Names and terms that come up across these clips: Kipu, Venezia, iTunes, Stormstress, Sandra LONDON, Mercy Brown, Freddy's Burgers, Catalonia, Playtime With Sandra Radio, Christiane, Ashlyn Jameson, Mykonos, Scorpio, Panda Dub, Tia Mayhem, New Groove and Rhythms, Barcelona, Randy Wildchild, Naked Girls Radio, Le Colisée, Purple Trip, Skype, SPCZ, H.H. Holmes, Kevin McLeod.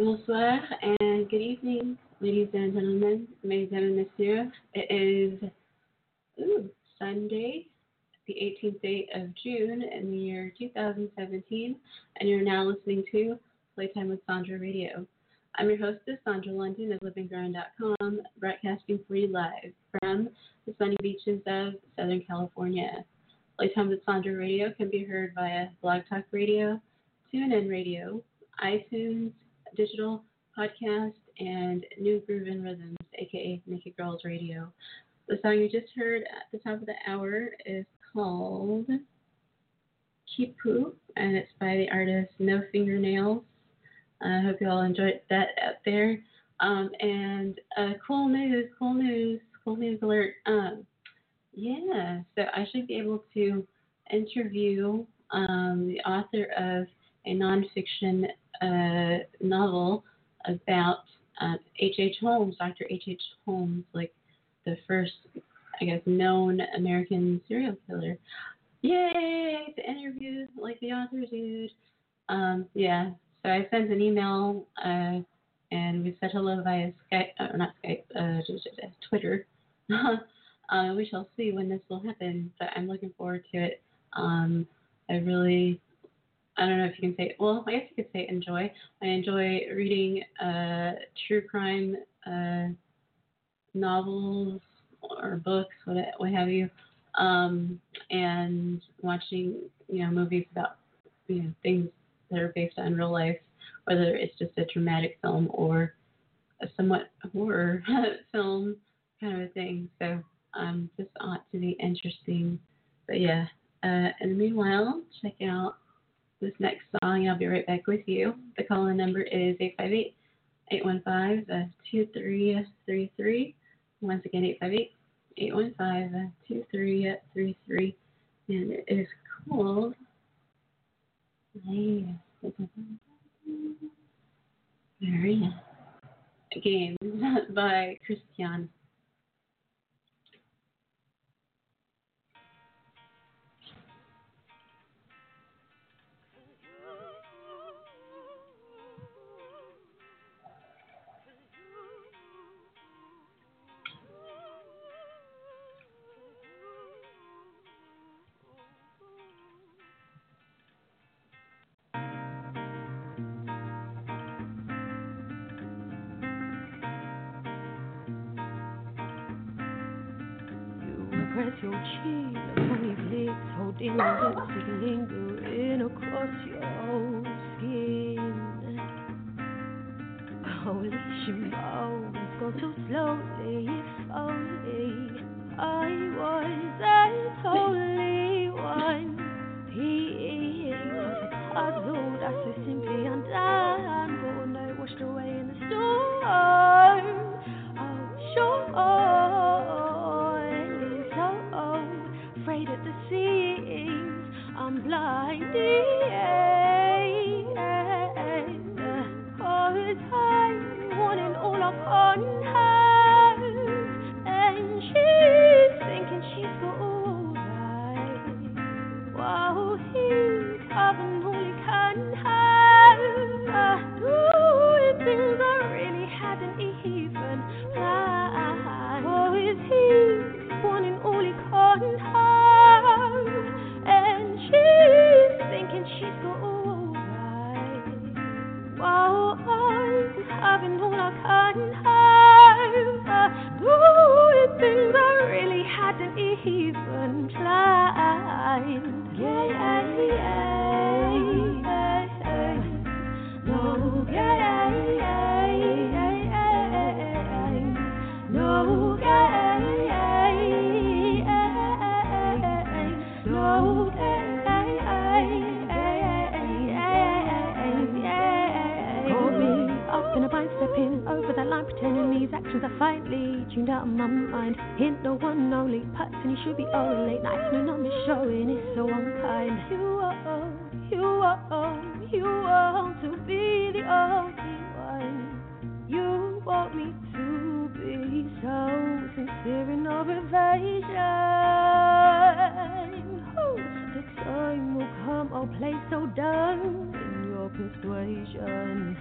Bonsoir and good evening, ladies and gentlemen, mesdames and messieurs. It is Sunday, the 18th day of June in the year 2017, and you're now listening to Playtime with Sandra Radio. I'm your hostess, Sandra London of livingground.com, broadcasting for you live from the sunny beaches of Southern California. Playtime with Sandra Radio can be heard via Blog Talk Radio, TuneIn Radio, iTunes, Digital Podcast, and New Groove and Rhythms, aka Naked Girls Radio. The song you just heard at the top of the hour is called Kipu, and it's by the artist No Fingernails. I hope you all enjoyed that out there. Cool news alert. So I should be able to interview the author of a nonfiction novel about H.H. Holmes, Dr. H.H. Holmes, like the first, I guess, known American serial killer. Yay! To interview, like, the author, dude. So I sent an email, and we said hello via Skype, Twitter. We shall see when this will happen, but I'm looking forward to it. I don't know if you can say, well, I guess you could say enjoy. I enjoy reading true crime novels or books, what have you, and watching, movies about, things that are based on real life, whether it's just a dramatic film or a somewhat horror film kind of a thing. So this ought to be interesting. But yeah, in the meanwhile, check out this next song. I'll be right back with you. The call-in number is 858-815-2333. Once again, 858-815-2333. And it is called... Games by Christiane. Your chin upon your lips, holding the lipstick lingering across your old skin. Holy shimbo, it's gone so slowly, if only I was a totally one piece of a puzzle that's so simply undone, born I washed away in the storm. Oh, sure. At the seams, I'm blinded. All the time, wanting all up on her, and she's thinking she's got all right, while he's having all he can have, doing things I really hadn't even planned. Or is he wanting all he can have? She's got all right, while I'm having all I can have, doing things I really hadn't even planned. Stepping over that line, pretending these actions are finally tuned out of my mind. Hint no one, only parts, and you should be all late nights. No numbers showing, it's so unkind. You want to be the only one. You want me to be so sincere in no evasion. The time will come, I'll play so dumb in your persuasion.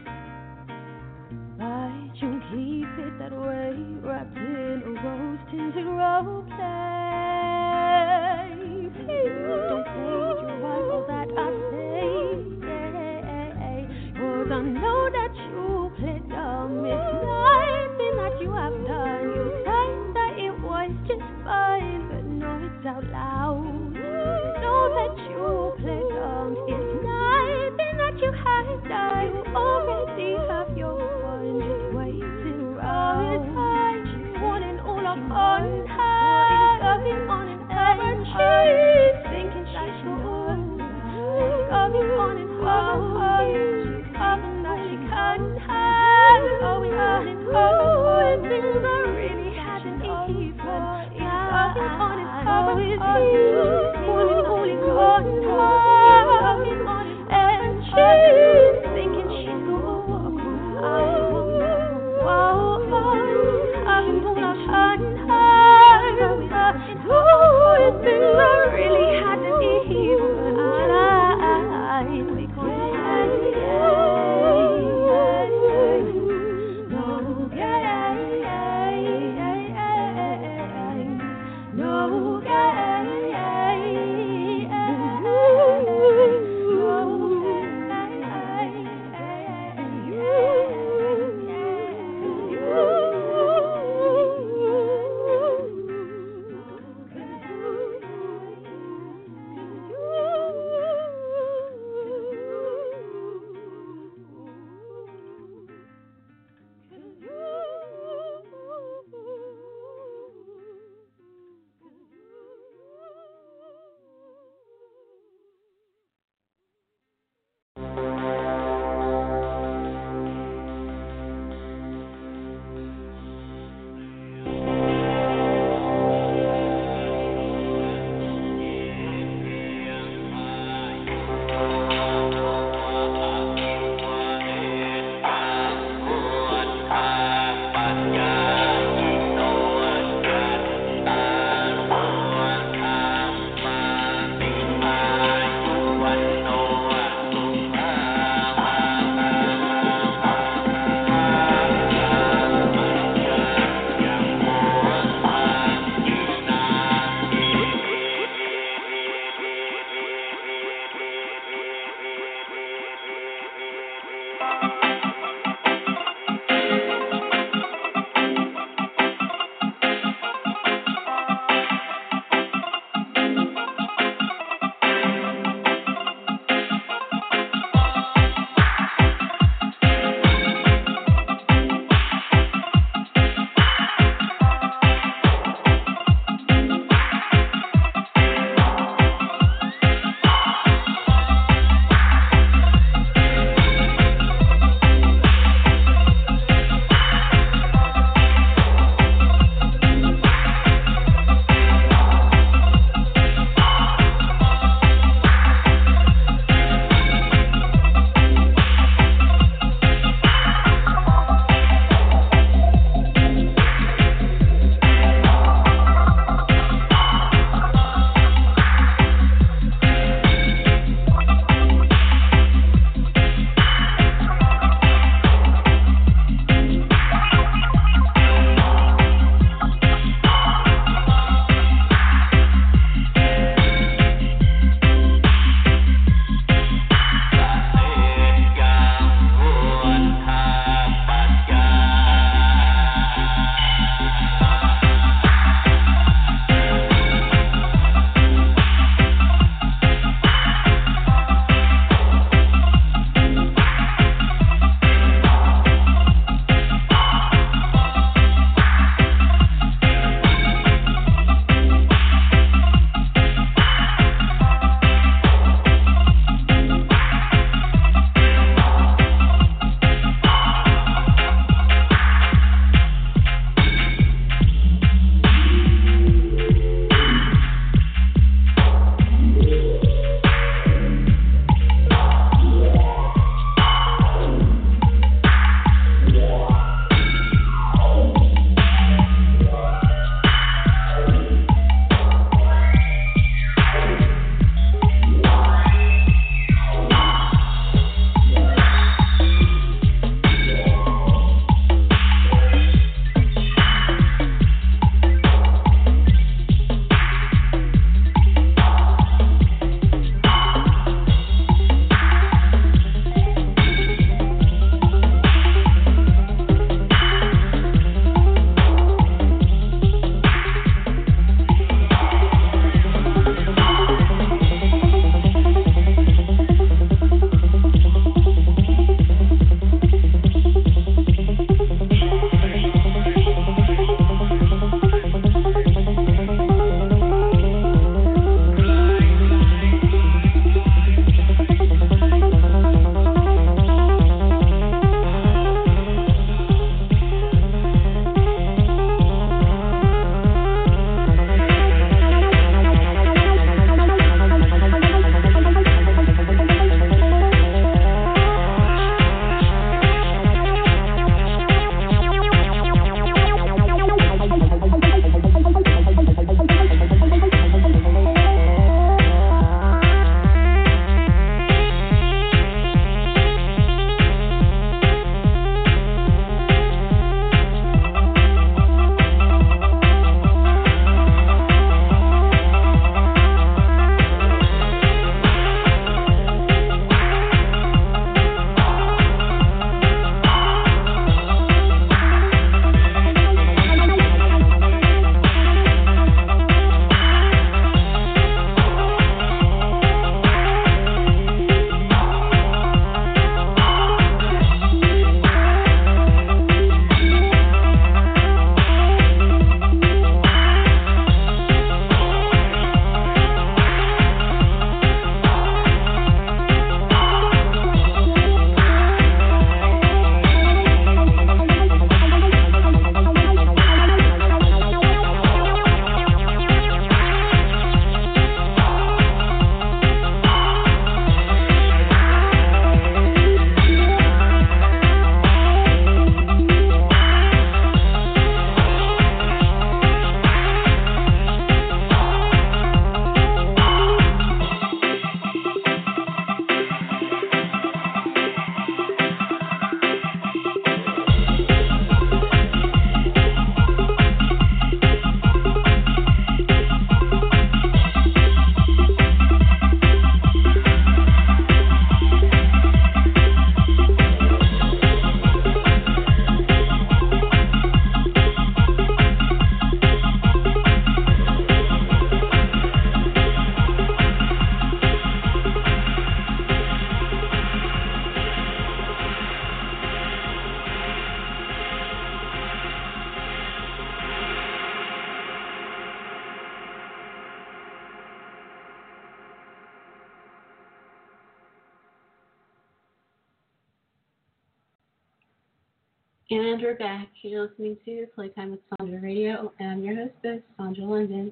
And we're back. You're listening to Playtime with Sandra Radio. And I'm your hostess, Sandra LONDON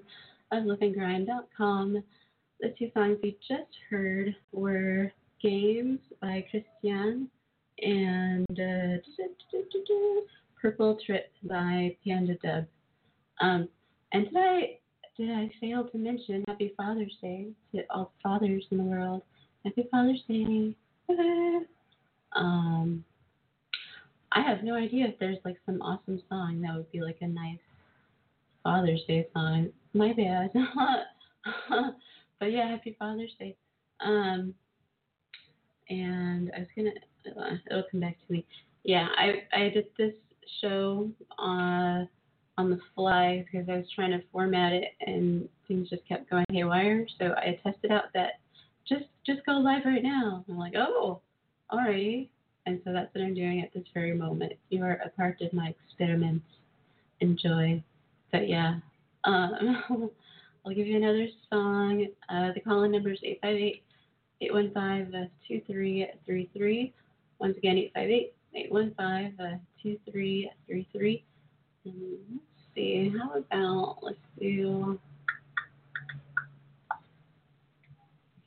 of LiveAndGrind.com. The two songs you just heard were Games by Christiane and Purple Trip by Panda Dub. And did I fail to mention Happy Father's Day to all fathers in the world? Happy Father's Day. I have no idea if there's like some awesome song that would be like a nice Father's Day song. My bad. But yeah, Happy Father's Day. And I was going to, it'll come back to me. Yeah, I did this show on the fly because I was trying to format it and things just kept going haywire. So I tested out that just go live right now. I'm like, oh, all right. And so that's what I'm doing at this very moment. You are a part of my experiment. Enjoy. But yeah, I'll give you another song. The call-in number is 858-815-2333. Once again, 858-815-2333. And let's see, how about, let's do...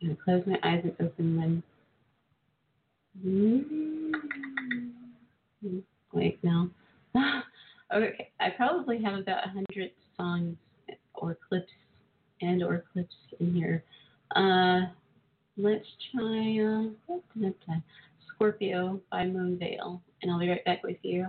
I'm going to close my eyes and open them. Wait, no. Okay, I probably have about 100 songs or clips in here. Let's try Scorpio by Moon Veil, and I'll be right back with you.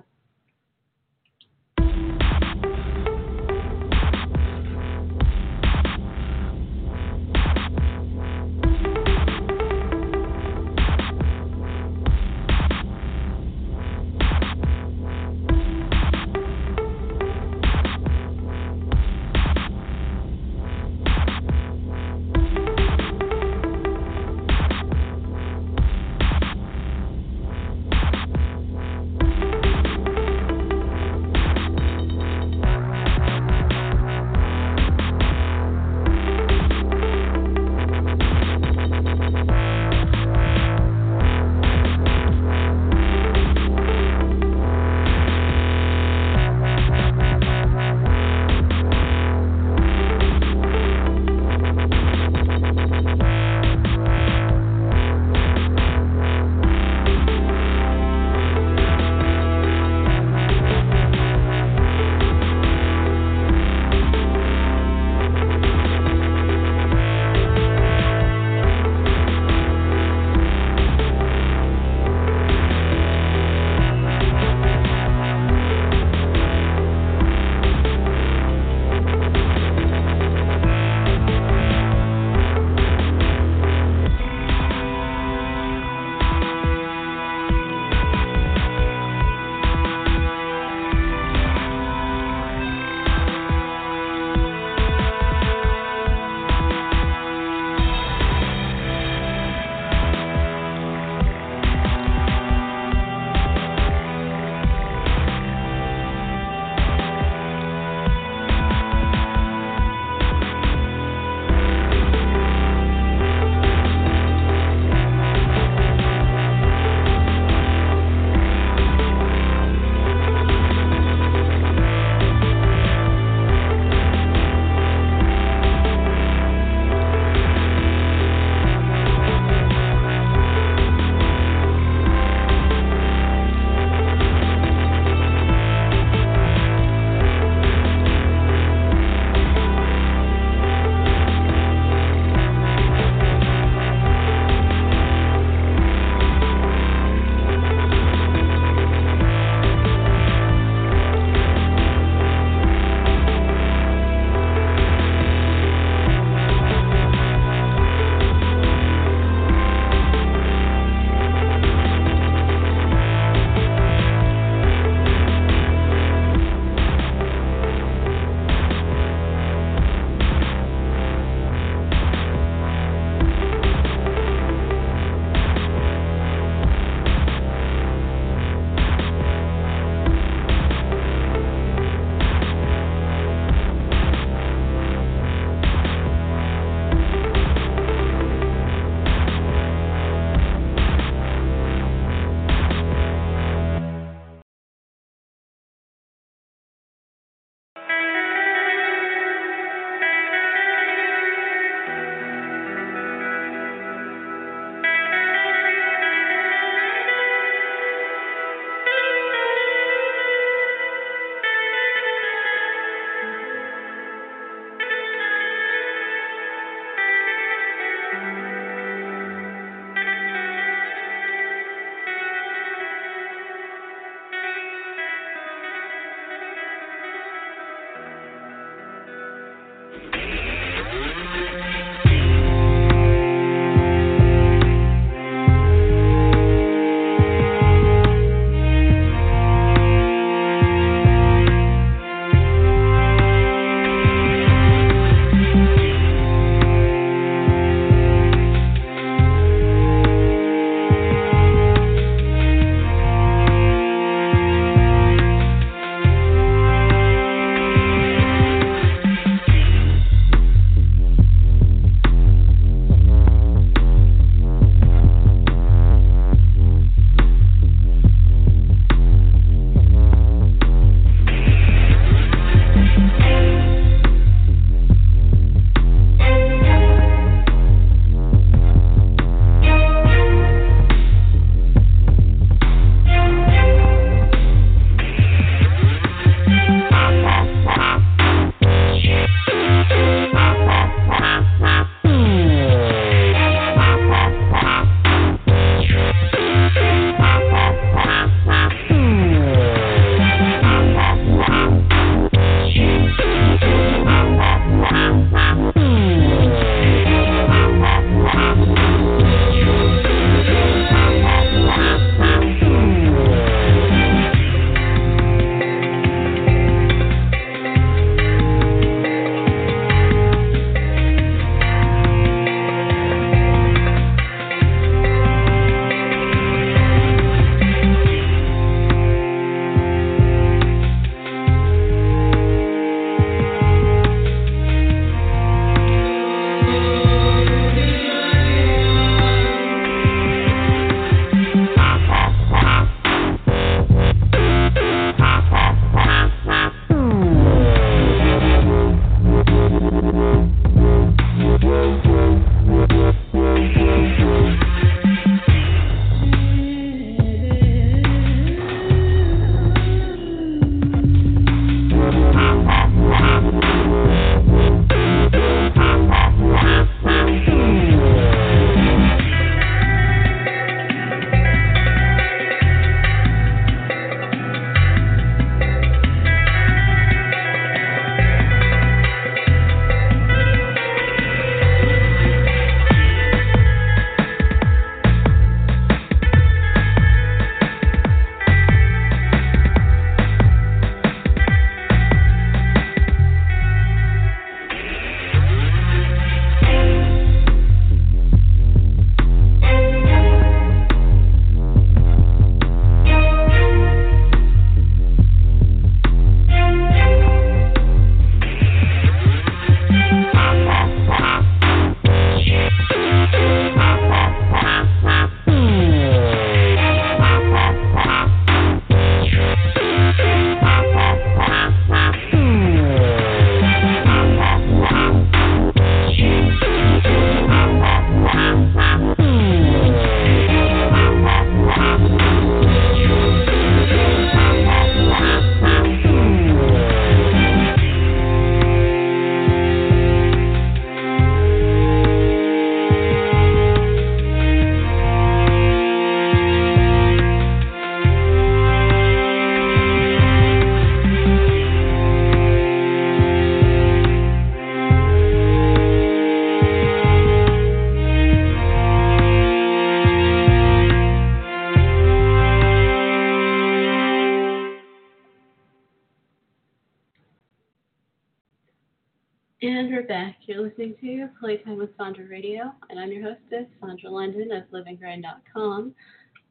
You're listening to Playtime with Sandra Radio, and I'm your hostess, Sandra London of LivingGrind.com.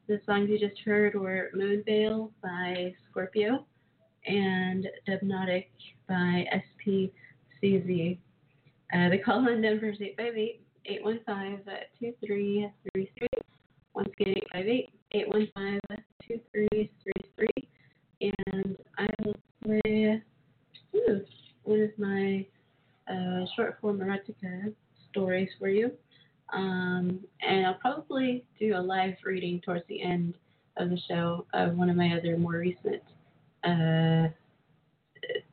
The songs you just heard were Moon Veil by Scorpio and Dubnotic by SPCZ. The call on number is 858-815-2333. Once again, 858-815-2333. And I will play, one of my short-form erotica stories for you. And I'll probably do a live reading towards the end of the show of one of my other more recent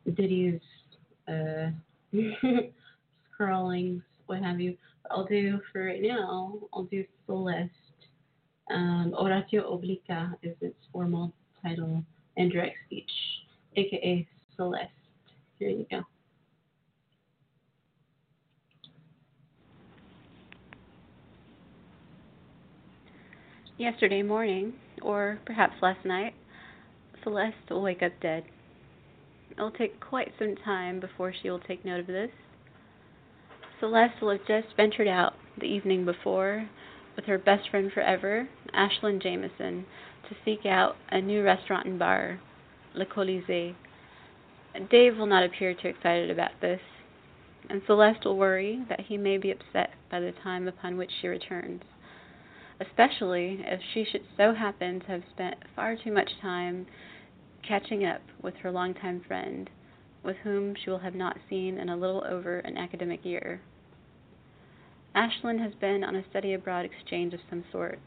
ditties, scrawlings, what have you. But I'll do, for right now, I'll do Celeste. Oratio Oblica is its formal title and direct speech, a.k.a. Celeste. Here you go. Yesterday morning, or perhaps last night, Celeste will wake up dead. It will take quite some time before she will take note of this. Celeste will have just ventured out the evening before with her best friend forever, Ashlyn Jameson, to seek out a new restaurant and bar, Le Colisée. Dave will not appear too excited about this, and Celeste will worry that he may be upset by the time upon which she returns, especially if she should so happen to have spent far too much time catching up with her longtime friend, with whom she will have not seen in a little over an academic year. Ashlyn has been on a study abroad exchange of some sort,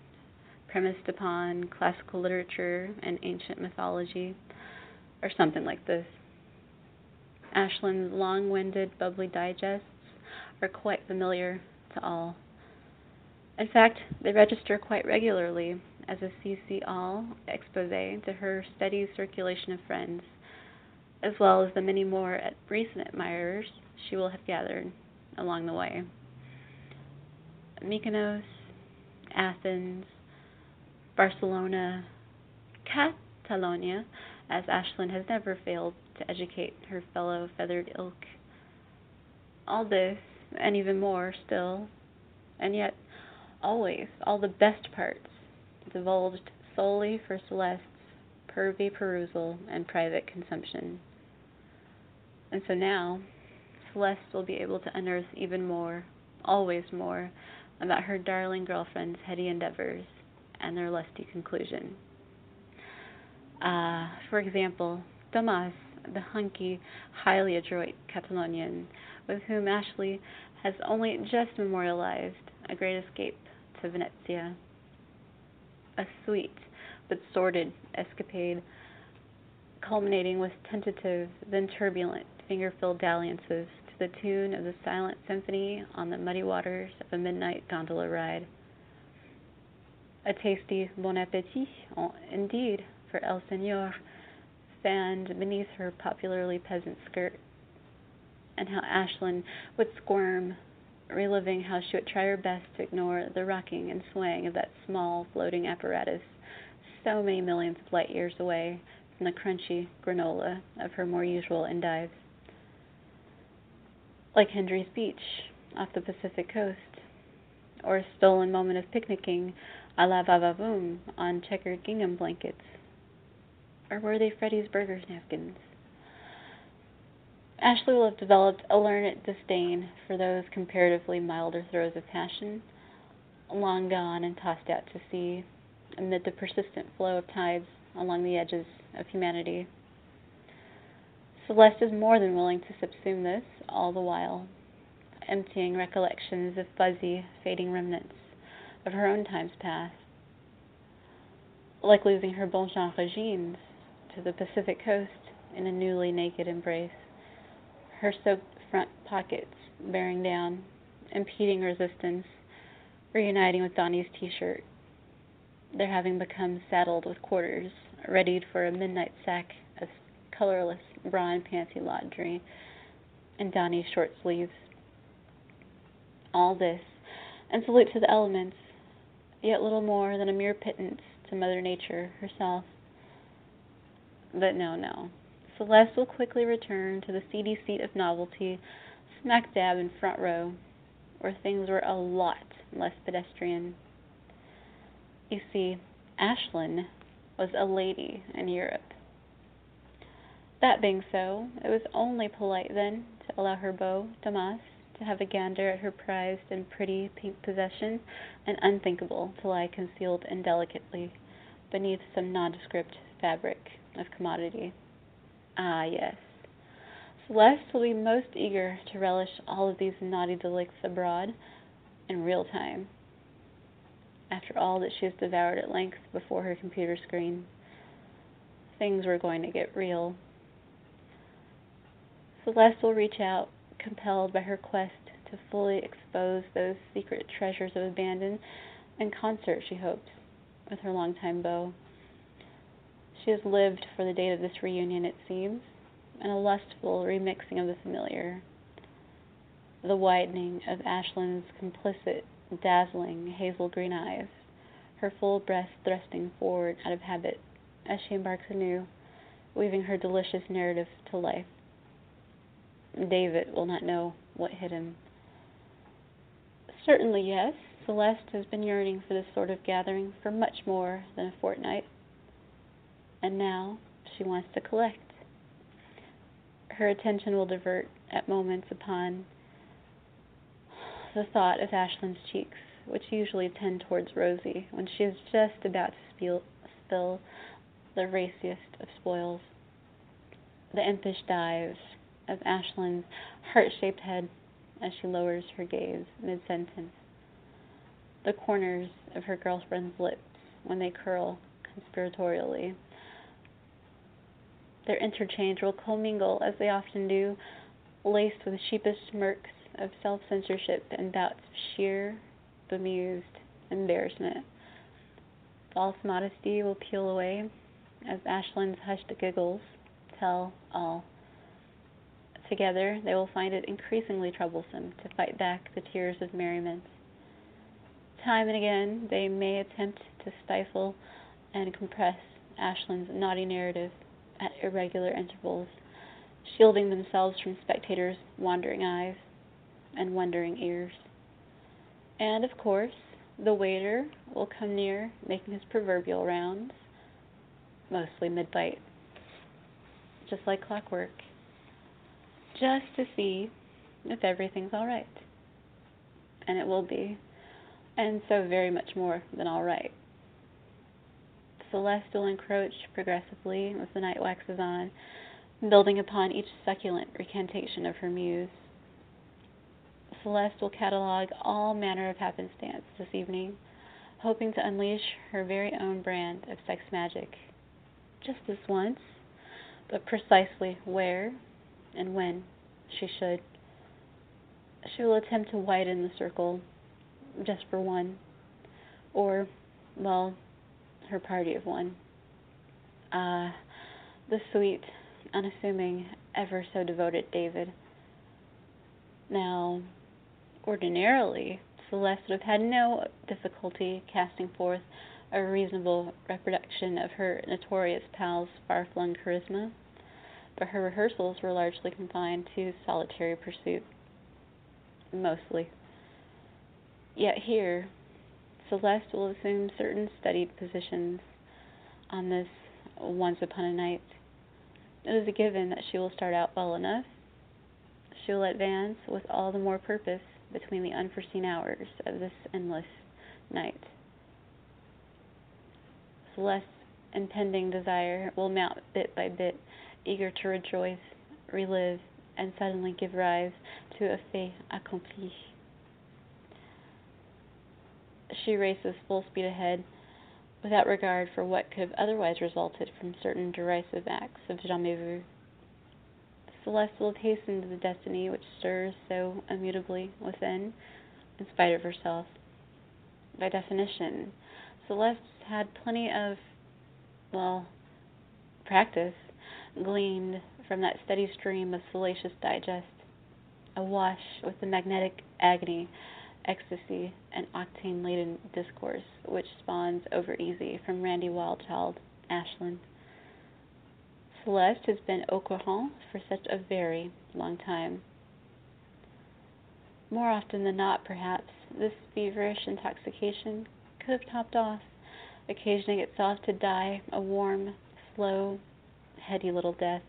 premised upon classical literature and ancient mythology, or something like this. Ashlyn's long-winded, bubbly digests are quite familiar to all. In fact, they register quite regularly as a CC-all exposé to her steady circulation of friends, as well as the many more recent admirers she will have gathered along the way. Mykonos, Athens, Barcelona, Catalonia, as Ashlyn has never failed to educate her fellow feathered ilk. All this, and even more still, and yet always, all the best parts divulged solely for Celeste's pervy perusal and private consumption. And so now, Celeste will be able to unearth even more, always more, about her darling girlfriend's heady endeavors and their lusty conclusion. For example, Tomás, the hunky, highly adroit Catalonian, with whom Ashley has only just memorialized a great escape to Venezia, a sweet but sordid escapade culminating with tentative, then turbulent, finger-filled dalliances to the tune of the silent symphony on the muddy waters of a midnight gondola ride. A tasty bon appétit, indeed, for El Señor, fanned beneath her popularly peasant skirt, and how Ashlyn would squirm, reliving how she would try her best to ignore the rocking and swaying of that small floating apparatus so many millions of light years away from the crunchy granola of her more usual endives. Like Hendry's Beach off the Pacific coast, or a stolen moment of picnicking a la va-va-voom on checkered gingham blankets, or were they Freddy's Burgers napkins? Ashley will have developed a learned disdain for those comparatively milder throes of passion, long gone and tossed out to sea amid the persistent flow of tides along the edges of humanity. Celeste is more than willing to subsume this all the while, emptying recollections of fuzzy, fading remnants of her own times past, like losing her bon genre jeans to the Pacific coast in a newly naked embrace, her soaked front pockets bearing down, impeding resistance, reuniting with Donnie's t-shirt, their having become saddled with quarters, readied for a midnight sack of colorless bra and panty laundry, and Donnie's short sleeves. All this, and salute to the elements, yet little more than a mere pittance to Mother Nature herself. But no. Celeste will quickly return to the seedy seat of novelty smack dab in front row, where things were a lot less pedestrian. You see, Ashlyn was a lady in Europe. That being so, it was only polite then to allow her beau, Tomás, to have a gander at her prized and pretty pink possession, and unthinkable to lie concealed and delicately beneath some nondescript fabric of commodity. Ah, yes. Celeste will be most eager to relish all of these naughty delicts abroad in real time, after all that she has devoured at length before her computer screen. Things were going to get real. Celeste will reach out, compelled by her quest to fully expose those secret treasures of abandon and concert, she hopes, with her longtime beau. She has lived for the date of this reunion, it seems, and a lustful remixing of the familiar, the widening of Ashlyn's complicit, dazzling hazel green eyes, her full breast thrusting forward out of habit as she embarks anew, weaving her delicious narrative to life. David will not know what hit him. Certainly, yes, Celeste has been yearning for this sort of gathering for much more than a fortnight, and now she wants to collect. Her attention will divert at moments upon the thought of Ashlyn's cheeks, which usually tend towards rosy, when she is just about to spill the raciest of spoils. The impish dives of Ashlyn's heart-shaped head as she lowers her gaze mid-sentence. The corners of her girlfriend's lips when they curl conspiratorially. Their interchange will commingle, as they often do, laced with sheepish smirks of self-censorship and bouts of sheer, bemused embarrassment. False modesty will peel away as Ashlyn's hushed giggles tell all. Together, they will find it increasingly troublesome to fight back the tears of merriment. Time and again, they may attempt to stifle and compress Ashlyn's naughty narrative at irregular intervals, shielding themselves from spectators' wandering eyes and wondering ears. And, of course, the waiter will come near, making his proverbial rounds, mostly mid-bite, just like clockwork, just to see if everything's all right. And it will be, and so very much more than all right. Celeste will encroach progressively as the night waxes on, building upon each succulent recantation of her muse. Celeste will catalog all manner of happenstance this evening, hoping to unleash her very own brand of sex magic. Just this once, but precisely where and when she should. She will attempt to widen the circle just for one, or, well, her party of one. The sweet, unassuming, ever so devoted David. Now, ordinarily, Celeste would have had no difficulty casting forth a reasonable reproduction of her notorious pal's far-flung charisma, but her rehearsals were largely confined to solitary pursuit. Mostly. Yet here, Celeste will assume certain studied positions on this once upon a night. It is a given that she will start out well enough. She will advance with all the more purpose between the unforeseen hours of this endless night. Celeste's impending desire will mount bit by bit, eager to rejoice, relive, and suddenly give rise to a fait accompli. She races full speed ahead, without regard for what could have otherwise resulted from certain derisive acts of jamais vu. Celeste will have hastened to the destiny which stirs so immutably within, in spite of herself. By definition, Celeste had plenty of, well, practice gleaned from that steady stream of salacious digest, awash with the magnetic agony, ecstasy, and octane-laden discourse which spawns over easy from Randy Wildchild, Ashlyn. Celeste has been au courant for such a very long time. More often than not, perhaps, this feverish intoxication could have topped off, occasioning itself to die a warm, slow, heady little death.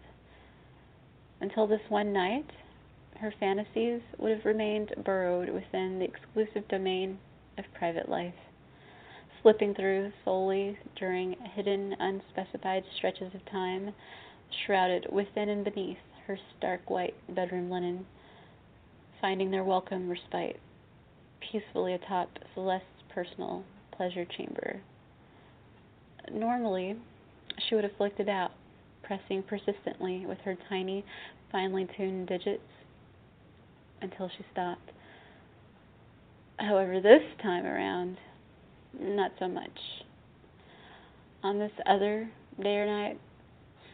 Until this one night, her fantasies would have remained burrowed within the exclusive domain of private life, slipping through solely during hidden, unspecified stretches of time, shrouded within and beneath her stark white bedroom linen, finding their welcome respite peacefully atop Celeste's personal pleasure chamber. Normally, she would have flicked it out, pressing persistently with her tiny, finely tuned digits until she stopped. However, this time around, not so much. On this other day or night,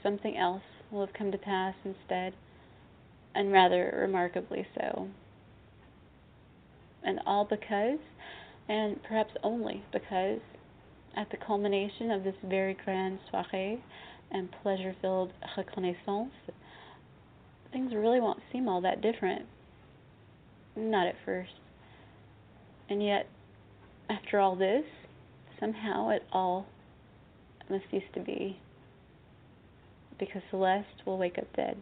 something else will have come to pass instead, and rather remarkably so. And all because, and perhaps only because, at the culmination of this very grand soirée and pleasure-filled reconnaissance, things really won't seem all that different. Not at first. And yet, after all this, somehow it all must cease to be, because Celeste will wake up dead.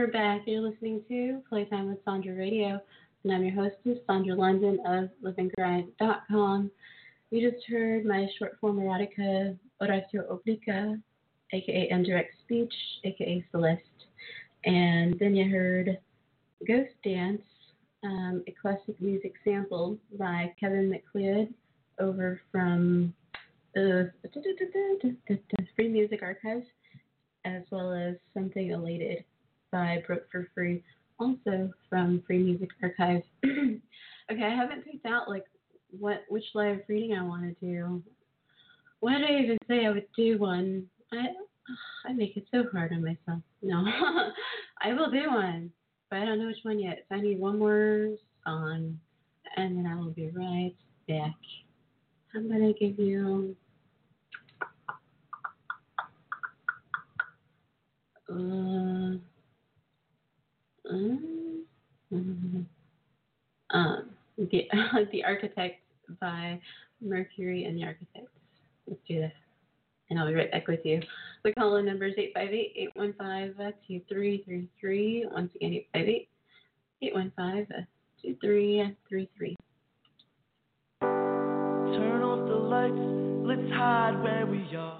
We're back. You're listening to Playtime with Sandra Radio, and I'm your hostess, Sandra London of LiveAndGrind.com. You just heard my short form erotica, Oratio Oblica, aka Indirect Speech, aka Celeste, and then you heard Ghost Dance, a classic music sample by Kevin McLeod over from the Free Music Archives, as well as Something Elated by Brooke for Free, also from Free Music Archive. Okay, I haven't picked out which live reading I want to do. Why did I even say I would do one? I make it so hard on myself. No, I will do one, but I don't know which one yet. So I need one more song, and then I will be right back. I'm gonna give you The Architects by Mercury and the Architects. Let's do this, and I'll be right back with you. The call-in number is 858-815-2333. Once again, 858-815-2333. Turn off the lights. Let's hide where we are.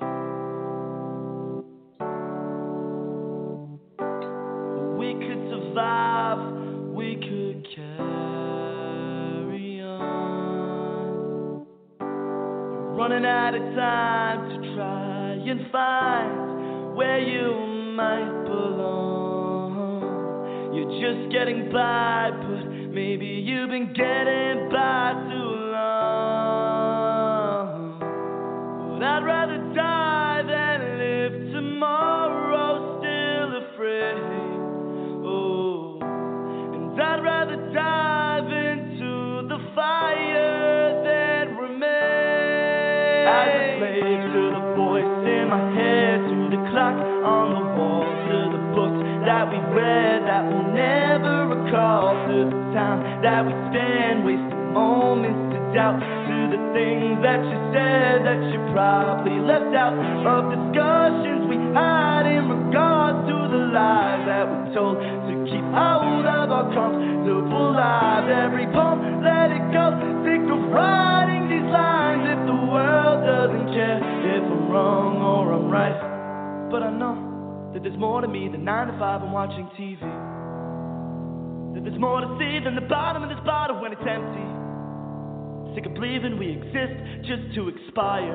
We could survive. We could carry on. You're running out of time to try and find where you might belong. You're just getting by, but maybe you've been getting by too long. I'd rather die than live tomorrow still afraid. Oh, and I'd rather dive into the fire than remain. I just slave to the voice in my head, to the clock on the wall, to the books that we read that we'll never recall, to the time that we spend wasting moments to doubt, to the things that you said that you probably left out of discussions we had in regard to the lies that we told, to keep hold of our comfortable lives. Every poem, let it go. Think of writing these lines if the world doesn't care, if I'm wrong or I'm right. But I know that there's more to me than 9 to 5 and watching TV, that there's more to see than the bottom of this bottle when it's empty. Sick of believing we exist just to expire,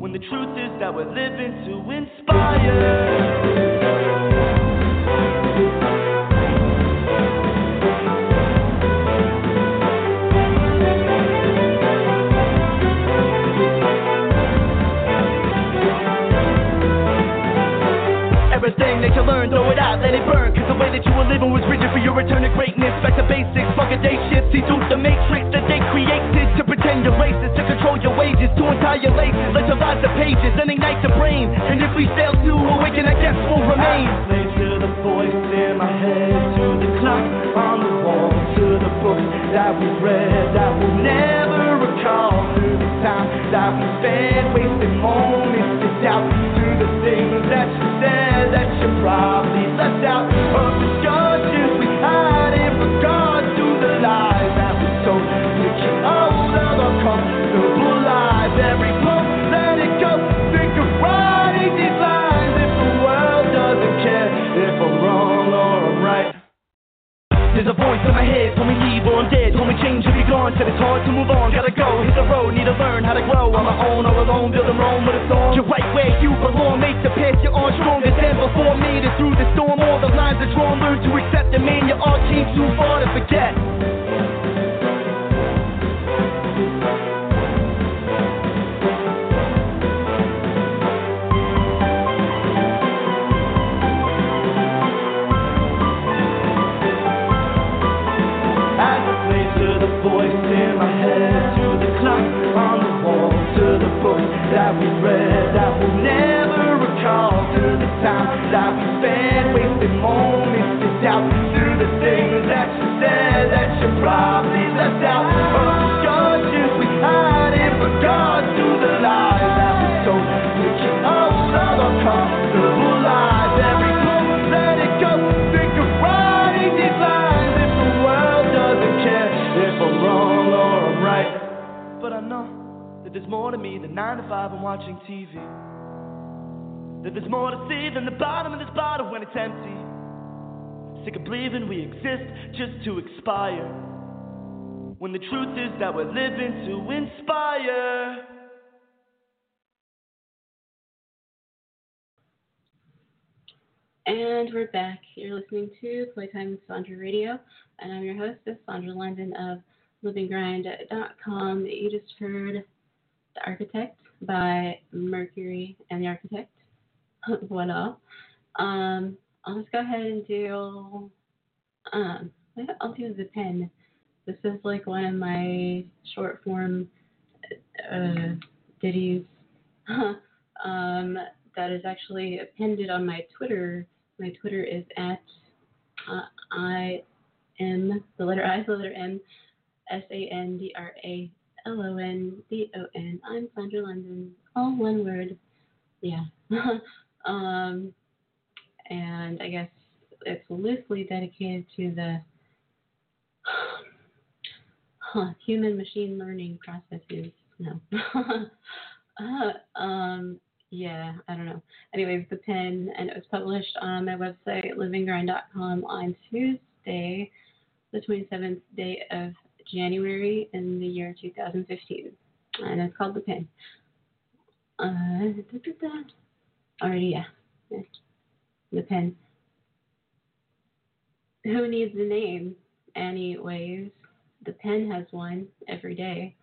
when the truth is that we're living to inspire. Everything that you learn, throw it out, let it burn. Cause the way that you were living was rigid for your return to greatness. Back to basics, fuck a day shift. See through the matrix that they created to pretend you're racist, to control your wages, to entire laces. Let your lies to pages and ignite the brain. And if we fail to awaken, I guess we'll remain. I play to the voice in my head, to the clock on the wall, to the books that we read that we'll never recall, to the time that we spent wasting moments to doubt, to the things that you said that you probably left out of discussions we had in regard to the lies that we told, to keep hold of our comfortable lives. Every moment, let it go. Think of writing these lines if the world doesn't care, if I'm wrong or I'm right. There's a voice in my head, told me leave or I'm dead, told me change or be gone, said it's hard to move on, gotta go, hit the road, need to learn how to grow, on my own or alone, build a Rome with a song. You're right where you belong, make the path you're on stronger than before, made it through the storm, all the lines are drawn, learn to accept the man you are, came too far to forget. That we read, that we'll never recall, to the time that we spent wasting moments to doubt, through the things that you said that you That there's more to me than 9 to 5 and watching TV. That there's more to see than the bottom of this bottle when it's empty. Sick of believing we exist just to expire, when the truth is that we're living to inspire. And we're back. You're listening to Playtime with Sandra Radio, and I'm your hostess, Sandra London of livinggrind.com. You just heard The Architect by Mercury and the Architect. Voila. I'll just go ahead and do, I'll do The Pen. This is like one of my short form ditties that is actually appended on my Twitter. My Twitter is at SANDRALONDON. I'm Sandra London. All one word. Yeah. And I guess it's loosely dedicated to the human machine learning processes. No. Yeah, I don't know. Anyways, The Pen, and it was published on my website, livinggrind.com, on Tuesday, the 27th day of January in the year 2015. And it's called The Pen. Already, yeah. The Pen. Who needs a name? Anyways, the pen has one every day.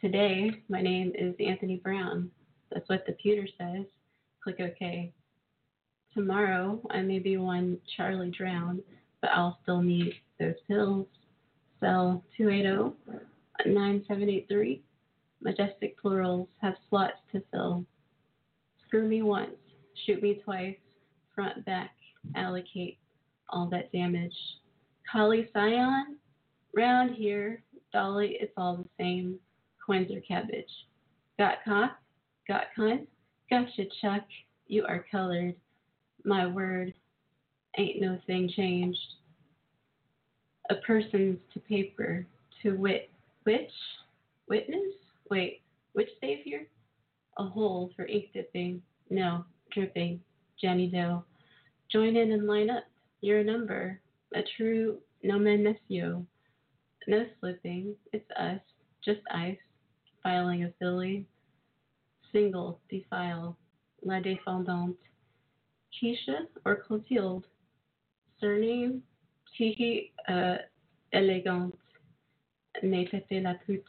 Today, my name is Anthony Brown. That's what the pewter says. Click OK. Tomorrow, I may be one Charlie Drown, but I'll still need those pills. Cell 280-9783. Majestic plurals have slots to fill. Screw me once. Shoot me twice. Front, back. Allocate. All that damage. Kali Scion? Round here. Dolly, it's all the same. Coins or cabbage. Got cock? Got cunt? Gotcha, Chuck. You are colored. My word. Ain't no thing changed. A person's to paper. To wit. Which? Witness? Wait. Which savior? A hole for ink dipping. No. Dripping. Jenny Doe. Join in and line up. You're a number. A true nomenesio. No slipping. It's us. Just ice. Filing a filly. Single, defile, la défendante, Keisha or Clotilde, surname, Tihi élégante, n'étepé la pute,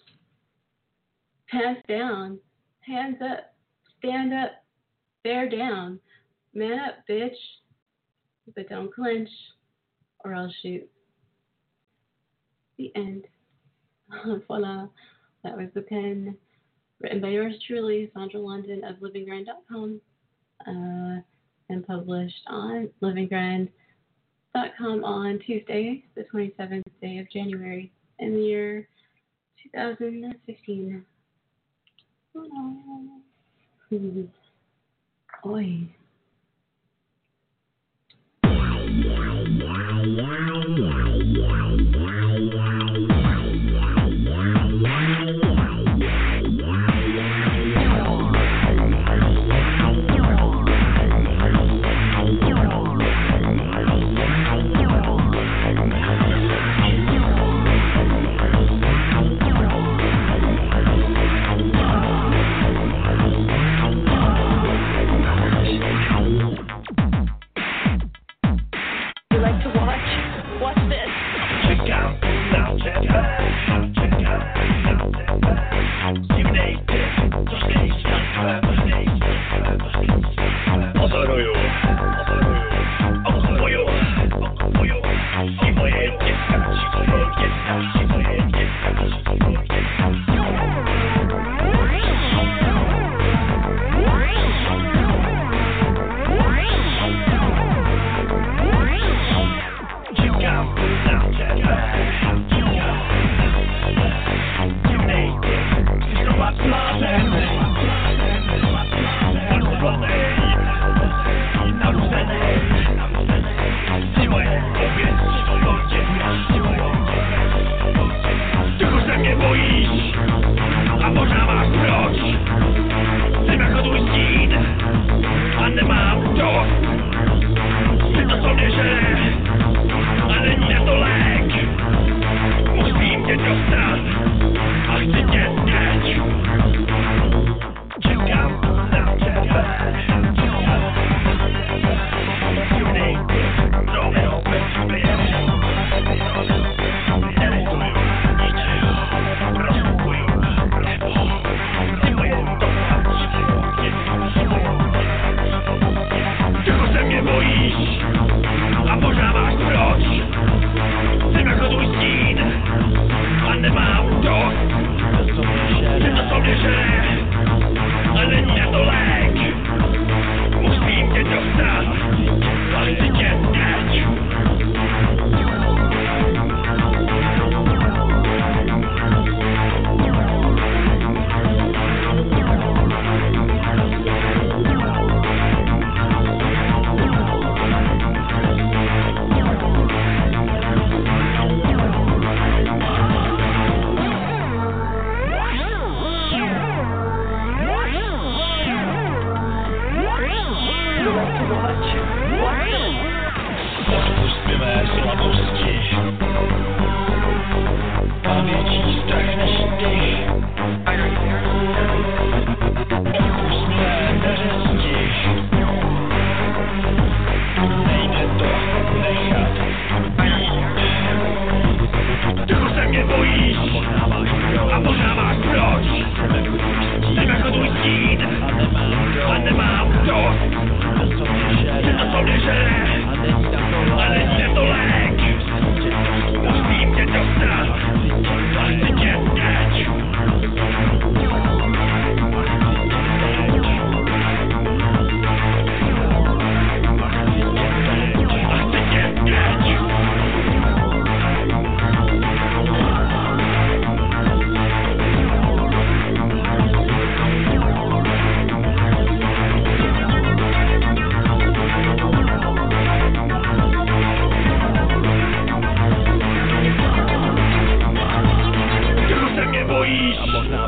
pants down, hands up, stand up, bear down, man up, bitch, but don't clench, or I'll shoot. The end. Voila, that was The Pen. Written by yours truly, Sandra London of livinggrind.com, and published on livinggrind.com on Tuesday, the 27th day of January in the year 2015. Oi. Watch this.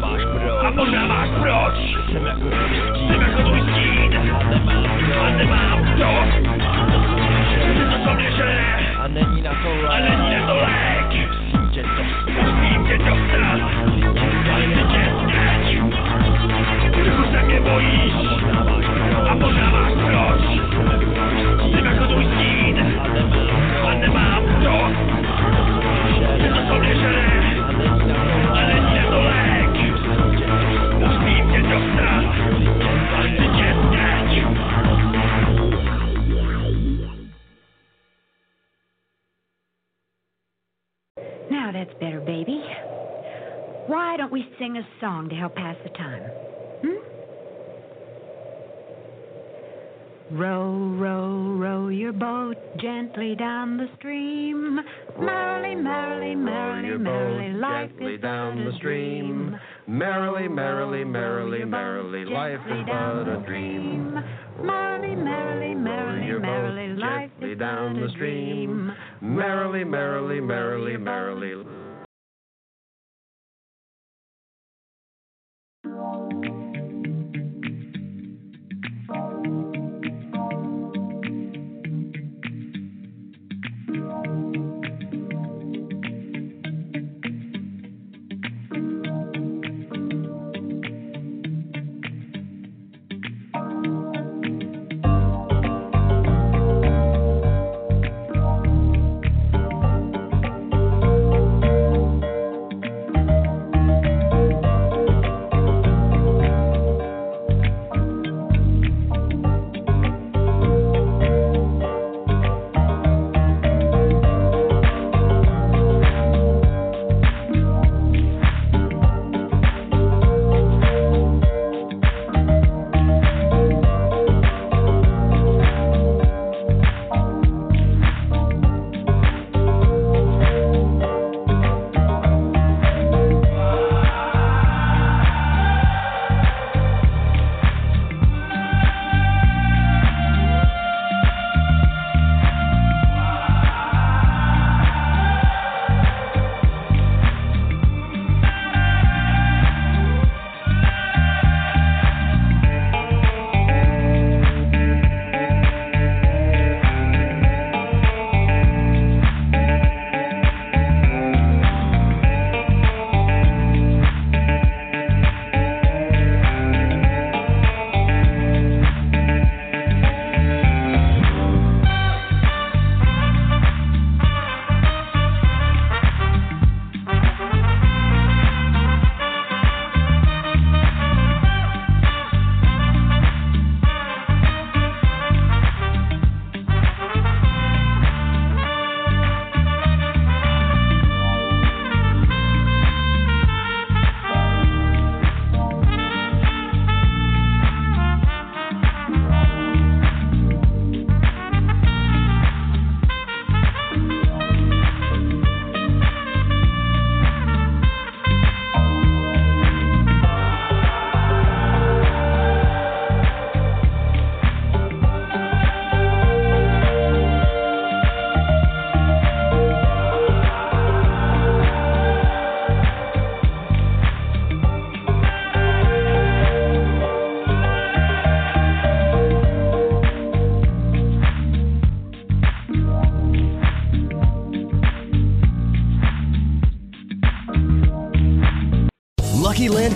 A można masz broć. Chcemy kogoś zgić. Anny mam wdok. To co mnie źle. Anenina to lek. Zimcie to wstać. Ale ty cię znać. Tylko się mnie boisz. A można masz broć. Chcemy kogoś zgić. Anny mam wdok. To co mnie źle. Anenina to lek. Now that's better, baby. Why don't we sing a song to help pass the time? Row, row, row your boat gently down the stream. Merrily, merrily, merrily, merrily, life is but a dream. Merrily, merrily, merrily, merrily, life is but a dream. Merrily, merrily, merrily, merrily, life is down the stream. Merrily, merrily, merrily, merrily. Lucky Land